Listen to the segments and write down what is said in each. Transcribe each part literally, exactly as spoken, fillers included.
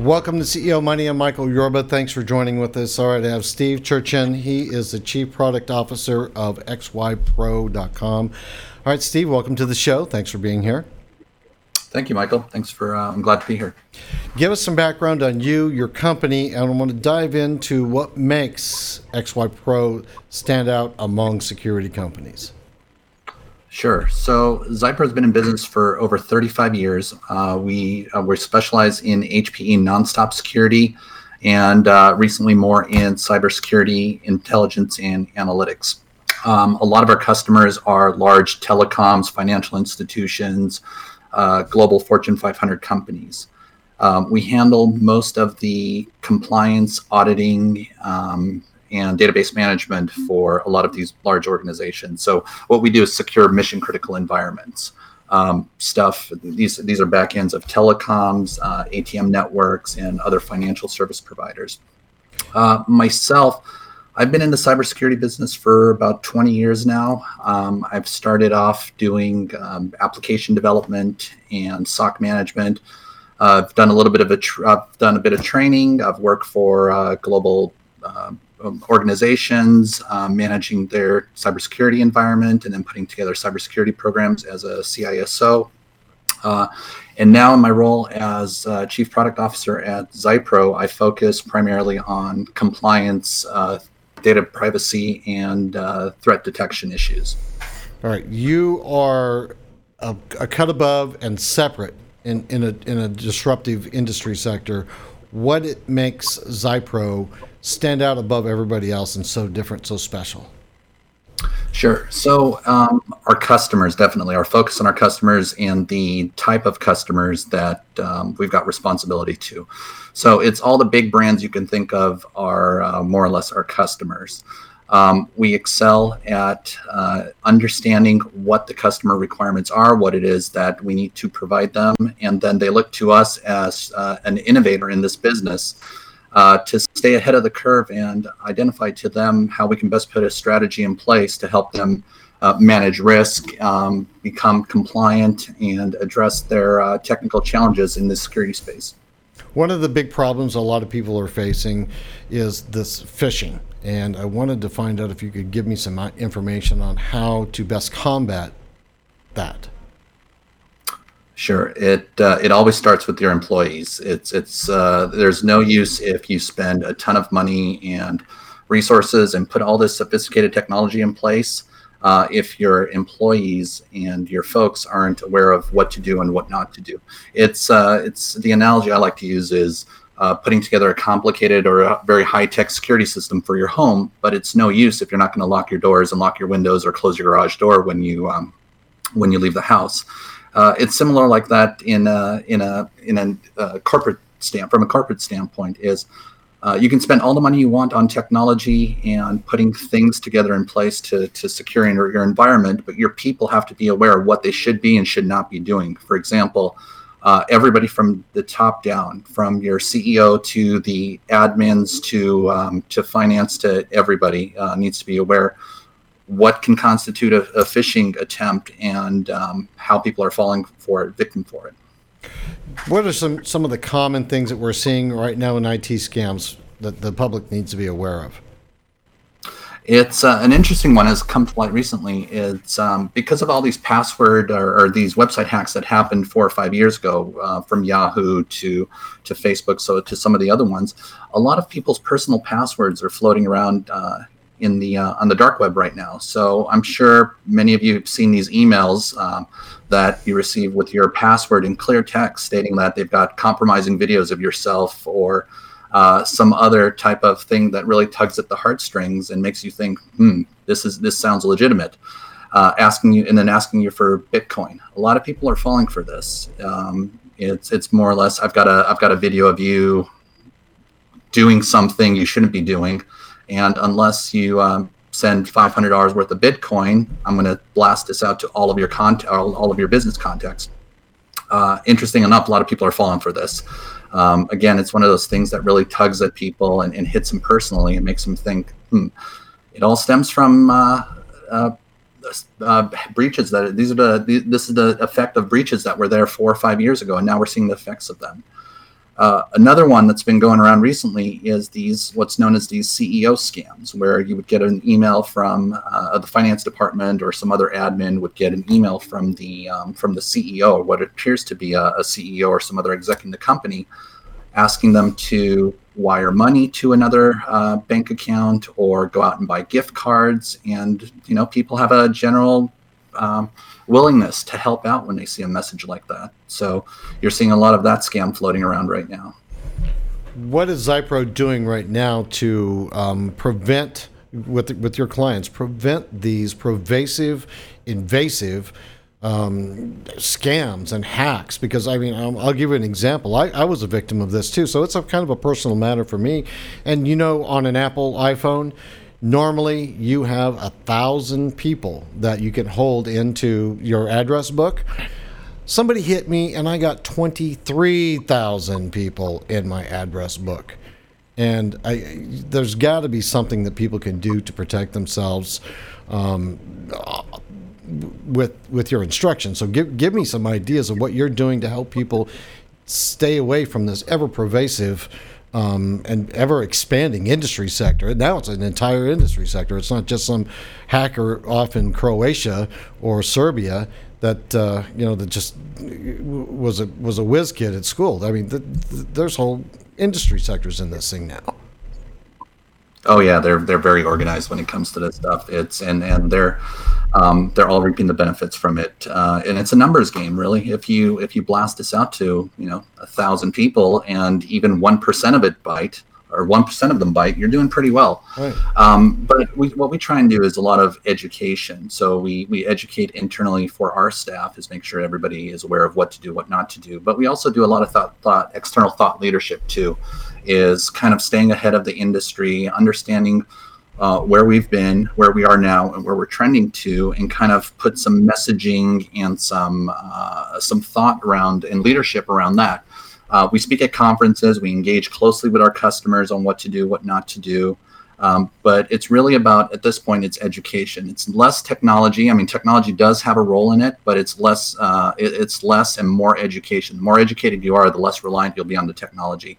Welcome to C E O Money. I'm Michael Yorba. Thanks for joining with us. All right, I have Steve Tcherchian. He is the Chief Product Officer of X Y Pro dot com. All right, Steve, welcome to the show. Thanks for being here. Thank you, Michael. Thanks for, uh, I'm glad to be here. Give us some background on you, your company, and I want to dive into what makes X Y Pro stand out among security companies. Sure. So XYPRO has been in business for over thirty-five years. Uh, we uh, we specialize in H P E NonStop security, and uh, recently more in cybersecurity, intelligence, and analytics. Um, a lot of our customers are large telecoms, financial institutions, uh, global Fortune five hundred companies. Um, we handle most of the compliance, auditing, um, and database management for a lot of these large organizations. So what we do is secure mission critical environments. Um, stuff, these these are back ends of telecoms, uh, A T M networks, and other financial service providers. Uh, myself, I've been in the cybersecurity business for about twenty years now. Um, I've started off doing um, application development and S O C management. Uh, I've done a little bit of a, tr- I've done a bit of training. I've worked for uh, global uh, organizations, uh, managing their cybersecurity environment, and then putting together cybersecurity programs as a C I S O. Uh, and now in my role as uh, Chief Product Officer at XYPRO, I focus primarily on compliance, uh, data privacy, and uh, threat detection issues. All right. You are a, a cut above and separate in, in, a, in a disruptive industry sector. What it makes XYPRO stand out above everybody else and so different, so special? Sure. So um, our customers, definitely. Our focus on our customers and the type of customers that um, we've got responsibility to. So it's all the big brands you can think of are uh, more or less our customers. Um, we excel at uh, understanding what the customer requirements are, what it is that we need to provide them, and then they look to us as uh, an innovator in this business uh, to stay ahead of the curve and identify to them how we can best put a strategy in place to help them uh, manage risk, um, become compliant, and address their uh, technical challenges in the security space. One of the big problems a lot of people are facing is this phishing. And I wanted to find out if you could give me some information on how to best combat that. Sure. It uh, it always starts with your employees. It's it's uh, there's no use if you spend a ton of money and resources and put all this sophisticated technology in place uh, if your employees and your folks aren't aware of what to do and what not to do. It's uh, it's the analogy I like to use is. Uh, putting together a complicated or a very high-tech security system for your home, but it's no use if you're not going to lock your doors and lock your windows or close your garage door when you um, when you leave the house. Uh, it's similar like that in a, in a in a uh, corporate stand from a corporate standpoint is uh, you can spend all the money you want on technology and putting things together in place to to secure your, your environment, but your people have to be aware of what they should be and should not be doing. For example. Uh, everybody from the top down, from your C E O to the admins to um, to finance to everybody uh, needs to be aware what can constitute a, a phishing attempt and um, how people are falling for it, victim for it. What are some, some of the common things that we're seeing right now in I T scams that the public needs to be aware of? It's uh, an interesting one has come to light recently. It's um, because of all these password or, or these website hacks that happened four or five years ago uh, from Yahoo to, to Facebook, so to some of the other ones, a lot of people's personal passwords are floating around uh, in the uh, on the dark web right now. So I'm sure many of you have seen these emails um, that you receive with your password in clear text stating that they've got compromising videos of yourself or Uh, some other type of thing that really tugs at the heartstrings and makes you think, hmm, this is this sounds legitimate. Uh, asking you and then asking you for Bitcoin. A lot of people are falling for this. Um, It's it's more or less, I've got a I've got a video of you doing something you shouldn't be doing, and unless you um, send five hundred dollars worth of Bitcoin, I'm going to blast this out to all of your con- all of your business contacts. Uh, interesting enough, a lot of people are falling for this. Um, again, it's one of those things that really tugs at people and, and hits them personally and makes them think. Hmm, it all stems from uh, uh, uh, breaches that these are the this is the effect of breaches that were there four or five years ago, and now we're seeing the effects of them. Uh, another one that's been going around recently is these what's known as these C E O scams, where you would get an email from uh, the finance department, or some other admin would get an email from the um, from the C E O, or what appears to be a, a C E O or some other exec in the company, asking them to wire money to another uh, bank account or go out and buy gift cards. And you know, people have a general um, willingness to help out when they see a message like that. So you're seeing a lot of that scam floating around right now. What is XYPRO doing right now to um, prevent, with with your clients, prevent these pervasive, invasive um, scams and hacks? Because I mean, I'll, I'll give you an example. I, I was a victim of this too. So it's a kind of a personal matter for me. And you know, on an Apple iPhone, normally, you have a thousand people that you can hold into your address book. Somebody hit me, and I got twenty-three thousand people in my address book. And I, there's got to be something that people can do to protect themselves um, with with your instructions. So give give me some ideas of what you're doing to help people stay away from this ever pervasive Um, and ever-expanding industry sector. Now it's an entire industry sector. It's not just some hacker off in Croatia or Serbia that uh, you know that just was a was a whiz kid at school. I mean, th- th- there's whole industry sectors in this thing now. Oh yeah, they're they're very organized when it comes to this stuff. It's and and they're um, they're all reaping the benefits from it. Uh, and it's a numbers game, really. If you if you blast this out to you know a thousand people, and even one percent of it bite, or one percent of them bite, you're doing pretty well. Right. Um, but we, what we try and do is a lot of education. So we we educate internally for our staff, is make sure everybody is aware of what to do, what not to do. But we also do a lot of thought, thought external thought leadership too. Is kind of staying ahead of the industry, understanding uh, where we've been, where we are now, and where we're trending to, and kind of put some messaging and some uh, some thought around and leadership around that. Uh, we speak at conferences, we engage closely with our customers on what to do, what not to do. Um, but it's really about, at this point, it's education. It's less technology. I mean, technology does have a role in it, but it's less uh, it, it's less and more education. The more educated you are, the less reliant you'll be on the technology.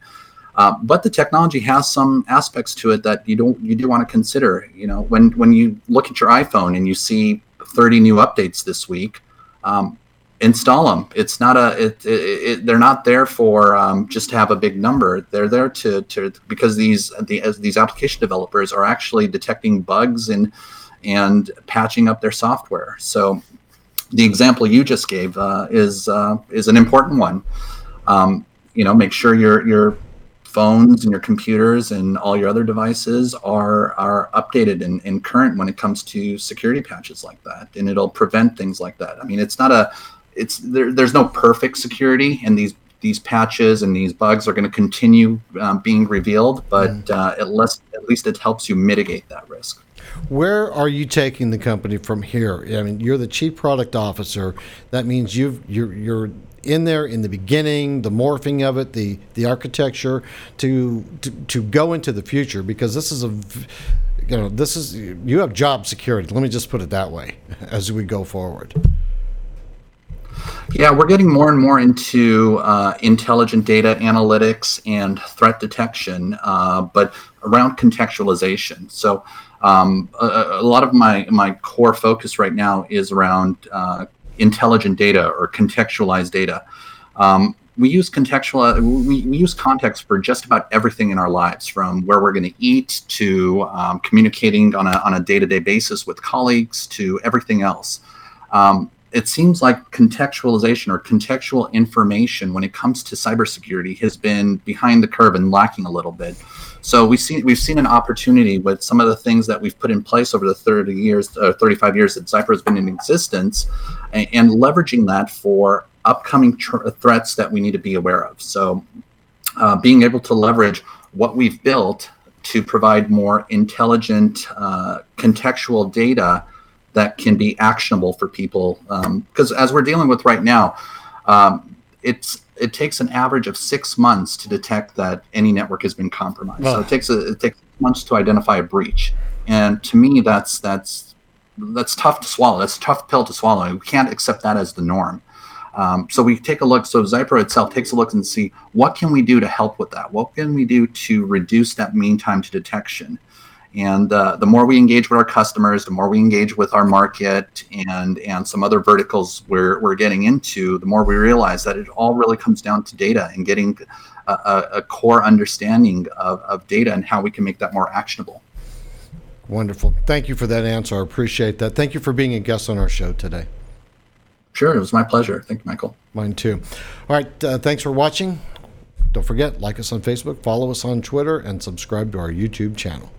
Uh, but the technology has some aspects to it that you don't you do want to consider. You know, when when you look at your iPhone and you see thirty new updates this week, um, install them. It's not a it, it, it, they're not there for um, just to have a big number. They're there to to because these the as these application developers are actually detecting bugs and and patching up their software. So the example you just gave uh, is uh, is an important one. Um, you know, make sure you're you're phones and your computers and all your other devices are are updated and, and current when it comes to security patches like that, and it'll prevent things like that. I mean, it's not a, it's there. There's no perfect security, and these these patches and these bugs are going to continue um, being revealed, but uh, at least at least it helps you mitigate that risk. Where are you taking the company from here? I mean, you're the chief product officer. That means you've you're you're. in there in the beginning, the morphing of it, the the architecture to, to to go into the future, because this is a you know this is you have job security, let me just put it that way, as we go forward. Yeah, we're getting more and more into uh, intelligent data analytics and threat detection, uh, but around contextualization. So um, a, a lot of my my core focus right now is around uh, intelligent data or contextualized data. Um, we use contextual. We, we use context for just about everything in our lives, from where we're going to eat to um, communicating on a on a day-to-day basis with colleagues to everything else. Um, it seems like contextualization or contextual information when it comes to cybersecurity has been behind the curve and lacking a little bit. So we see, we've seen an opportunity with some of the things that we've put in place over the thirty years, or thirty-five years that XYPRO has been in existence, and, and leveraging that for upcoming tr- threats that we need to be aware of. So uh, being able to leverage what we've built to provide more intelligent, uh, contextual data that can be actionable for people. Because um, as we're dealing with right now, um, it's it takes an average of six months to detect that any network has been compromised. Wow. So it takes a, it takes months to identify a breach. And to me, that's that's that's tough to swallow. That's a tough pill to swallow. We can't accept that as the norm. Um, so we take a look. So XYPRO itself takes a look and see what can we do to help with that. What can we do to reduce that mean time to detection? And uh, the more we engage with our customers, the more we engage with our market and and some other verticals we're we're getting into, the more we realize that it all really comes down to data and getting a, a, a core understanding of, of data and how we can make that more actionable. Wonderful. Thank you for that answer. I appreciate that. Thank you for being a guest on our show today. Sure. It was my pleasure. Thank you, Michael. Mine too. All right. Uh, thanks for watching. Don't forget, like us on Facebook, follow us on Twitter, and subscribe to our YouTube channel.